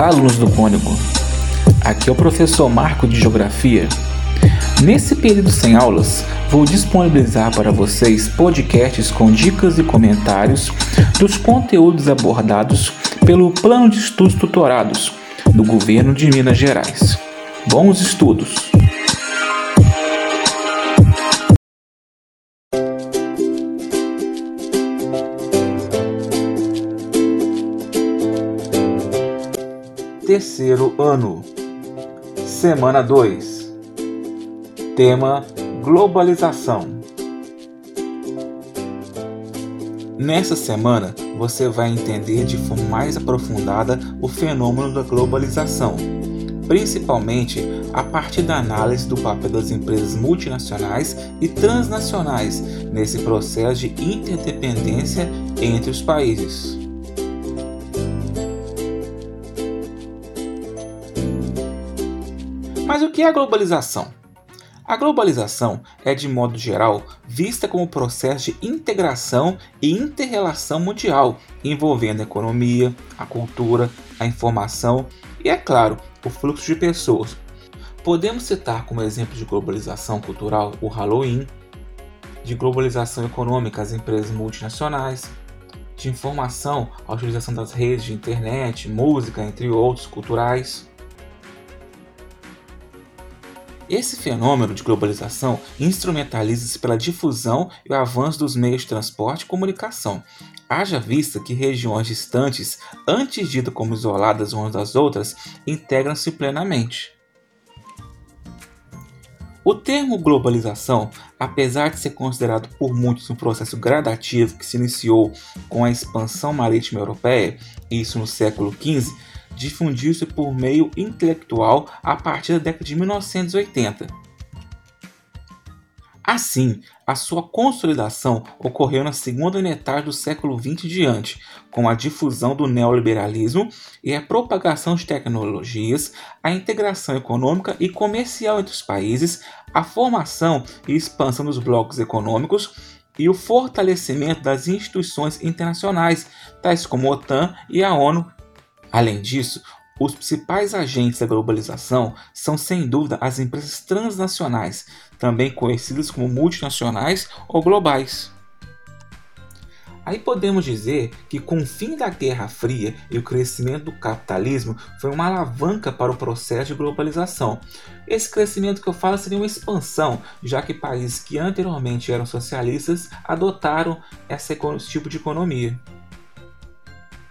Olá, alunos do Pânico! Aqui é o professor Marco de Geografia. Nesse período sem aulas, vou disponibilizar para vocês podcasts com dicas e comentários dos conteúdos abordados pelo Plano de Estudos Tutorados do Governo de Minas Gerais. Bons estudos! Terceiro ano, Semana 2, tema Globalização. Nessa semana, você vai entender de forma mais aprofundada o fenômeno da globalização, principalmente a partir da análise do papel das empresas multinacionais e transnacionais nesse processo de interdependência entre os países. Mas o que é a globalização? A globalização é, de modo geral, vista como um processo de integração e inter-relação mundial, envolvendo a economia, a cultura, a informação e, é claro, o fluxo de pessoas. Podemos citar como exemplo de globalização cultural o Halloween, de globalização econômica as empresas multinacionais, de informação a utilização das redes de internet, música, entre outros culturais. Esse fenômeno de globalização instrumentaliza-se pela difusão e o avanço dos meios de transporte e comunicação. Haja vista que regiões distantes, antes ditas como isoladas umas das outras, integram-se plenamente. O termo globalização, apesar de ser considerado por muitos um processo gradativo que se iniciou com a expansão marítima europeia, isso no século XV, difundiu-se por meio intelectual a partir da década de 1980. Assim, a sua consolidação ocorreu na segunda metade do século XX diante, com a difusão do neoliberalismo e a propagação de tecnologias, a integração econômica e comercial entre os países, a formação e expansão dos blocos econômicos e o fortalecimento das instituições internacionais, tais como a OTAN e a ONU. Além disso, os principais agentes da globalização são, sem dúvida, as empresas transnacionais, também conhecidas como multinacionais ou globais. Aí podemos dizer que, com o fim da Guerra Fria e o crescimento do capitalismo, foi uma alavanca para o processo de globalização. Esse crescimento que eu falo seria uma expansão, já que países que anteriormente eram socialistas adotaram esse tipo de economia.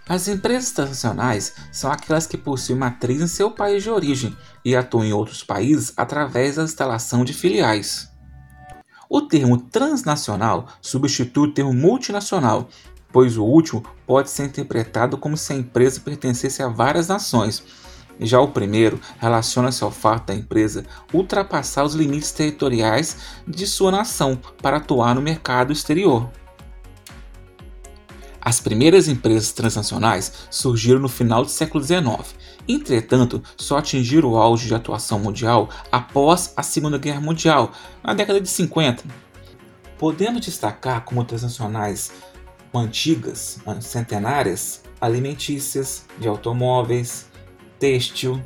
As empresas transnacionais são aquelas que possuem matriz em seu país de origem e atuam em outros países através da instalação de filiais. O termo transnacional substitui o termo multinacional, pois o último pode ser interpretado como se a empresa pertencesse a várias nações. Já o primeiro relaciona-se ao fato da empresa ultrapassar os limites territoriais de sua nação para atuar no mercado exterior. As primeiras empresas transnacionais surgiram no final do século XIX, entretanto, só atingiram o auge de atuação mundial após a Segunda Guerra Mundial, na década de 50. Podemos destacar como transnacionais antigas, centenárias, alimentícias, de automóveis, têxtil.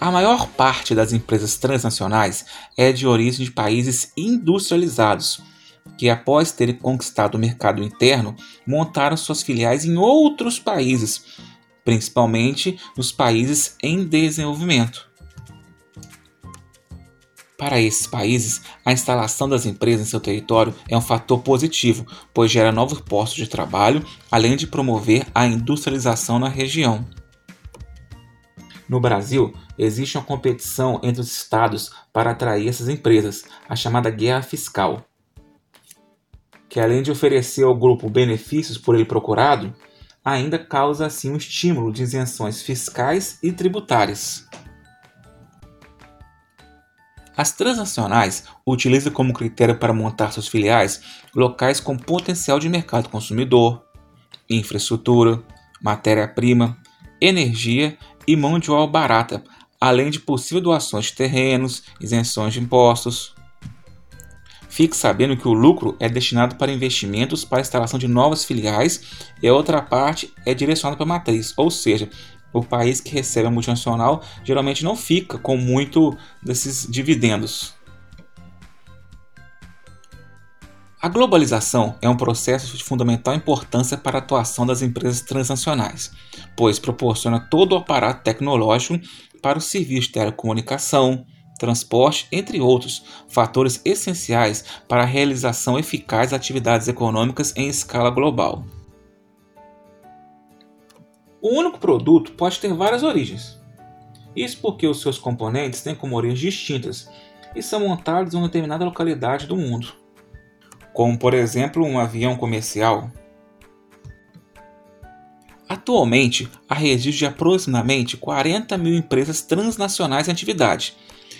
A maior parte das empresas transnacionais é de origem de países industrializados, que após terem conquistado o mercado interno, montaram suas filiais em outros países, principalmente nos países em desenvolvimento. Para esses países, a instalação das empresas em seu território é um fator positivo, pois gera novos postos de trabalho, além de promover a industrialização na região. No Brasil, existe uma competição entre os estados para atrair essas empresas, a chamada guerra fiscal, que além de oferecer ao grupo benefícios por ele procurado, ainda causa assim um estímulo de isenções fiscais e tributárias. As transnacionais utilizam como critério para montar suas filiais locais com potencial de mercado consumidor, infraestrutura, matéria-prima, energia e mão de obra barata, além de possíveis doações de terrenos, isenções de impostos. Fique sabendo que o lucro é destinado para investimentos para a instalação de novas filiais e a outra parte é direcionada para a matriz, ou seja, O país que recebe a multinacional geralmente não fica com muito desses dividendos. A globalização é um processo de fundamental importância para a atuação das empresas transnacionais, pois proporciona todo o aparato tecnológico para o serviço de telecomunicação, transporte, entre outros fatores essenciais para a realização eficaz de atividades econômicas em escala global. O único produto pode ter várias origens. Isso porque os seus componentes têm como origens distintas e são montados em uma determinada localidade do mundo, como, por exemplo, um avião comercial. Atualmente, há registro de aproximadamente 40 mil empresas transnacionais em atividade,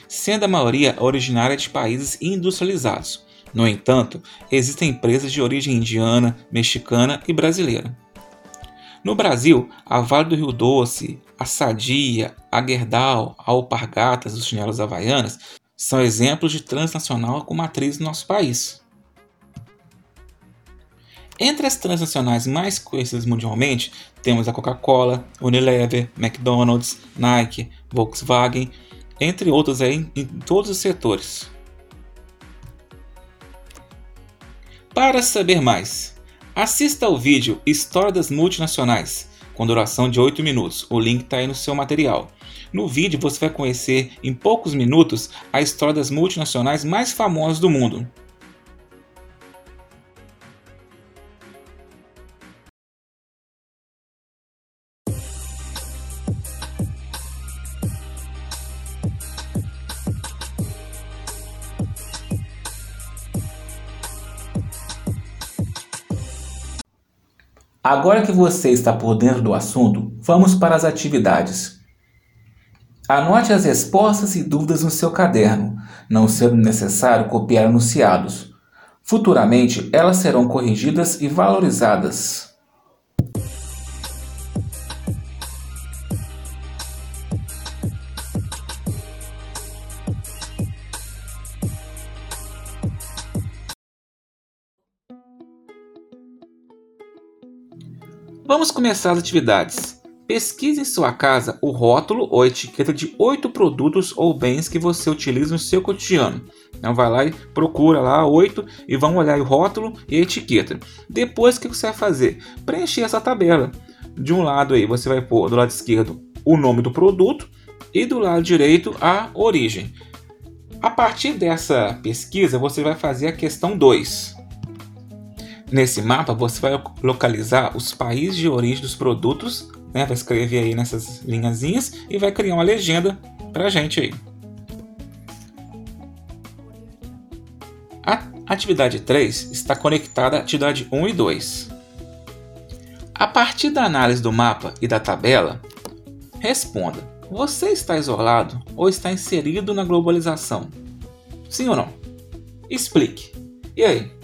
sendo a maioria originária de países industrializados. No entanto, existem empresas de origem indiana, mexicana e brasileira. No Brasil, a Vale do Rio Doce, a Sadia, a Gerdau, a Alpargatas, os chinelos havaianas, são exemplos de transnacional com matriz no nosso país. Entre as transnacionais mais conhecidas mundialmente, temos a Coca-Cola, Unilever, McDonald's, Nike, Volkswagen, entre outras em todos os setores. Para saber mais, assista ao vídeo História das Multinacionais, com duração de 8 minutos, o link está aí no seu material. No vídeo você vai conhecer em poucos minutos a história das multinacionais mais famosas do mundo. Agora que você está por dentro do assunto, vamos para as atividades. Anote as respostas e dúvidas no seu caderno, não sendo necessário copiar enunciados. Futuramente, elas serão corrigidas e valorizadas. Vamos começar as atividades. Pesquise em sua casa o rótulo ou etiqueta de 8 produtos ou bens que você utiliza no seu cotidiano. Então vai lá e procura lá 8 e vamos olhar o rótulo e a etiqueta. Depois o que você vai fazer? Preencher essa tabela. De um lado aí você vai pôr do lado esquerdo o nome do produto e do lado direito a origem. A partir dessa pesquisa você vai fazer a questão 2. Nesse mapa você vai localizar os países de origem dos produtos, né? Vai escrever aí nessas linhazinhas e vai criar uma legenda pra gente aí. A atividade 3 está conectada à atividade 1 e 2. A partir da análise do mapa e da tabela, responda: você está isolado ou está inserido na globalização? Sim ou não? Explique. E aí?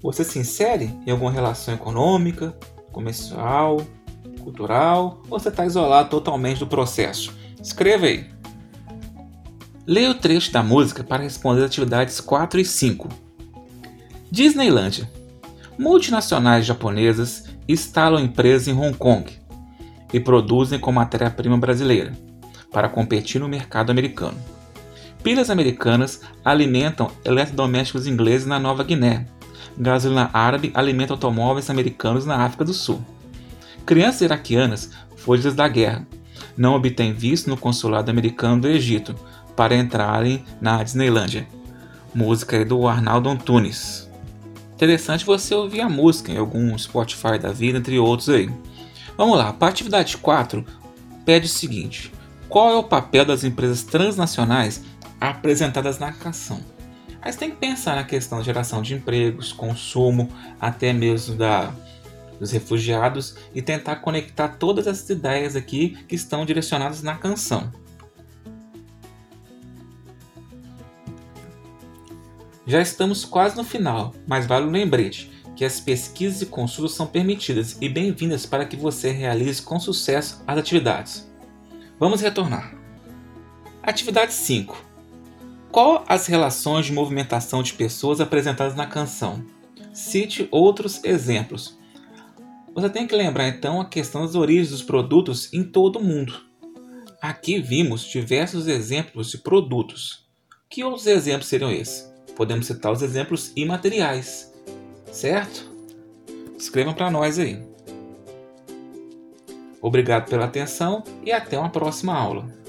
Você se insere em alguma relação econômica, comercial, cultural, ou você está isolado totalmente do processo? Escreva aí. Leia o trecho da música para responder as atividades 4 e 5. Disneylândia. Multinacionais japonesas instalam empresas em Hong Kong e produzem com matéria-prima brasileira para competir no mercado americano. Pilhas americanas alimentam eletrodomésticos ingleses na Nova Guiné. Gasolina árabe alimenta automóveis americanos na África do Sul. Crianças iraquianas fugidas da guerra não obtêm visto no consulado americano do Egito para entrarem na Disneylândia. Música do Arnaldo Antunes. Interessante você ouvir a música em algum Spotify da vida, entre outros aí. Vamos lá, para a atividade 4 pede o seguinte: qual é o papel das empresas transnacionais apresentadas na canção? Aí você tem que pensar na questão da geração de empregos, consumo, até mesmo dos refugiados, e tentar conectar todas essas ideias aqui que estão direcionadas na canção. Já estamos quase no final, mas vale um lembrete que as pesquisas e consultas são permitidas e bem-vindas para que você realize com sucesso as atividades. Vamos retornar. Atividade 5. Qual as relações de movimentação de pessoas apresentadas na canção? Cite outros exemplos. Você tem que lembrar então a questão das origens dos produtos em todo o mundo. Aqui vimos diversos exemplos de produtos. Que outros exemplos seriam esses? Podemos citar os exemplos imateriais, certo? Escrevam para nós aí. Obrigado pela atenção e até uma próxima aula.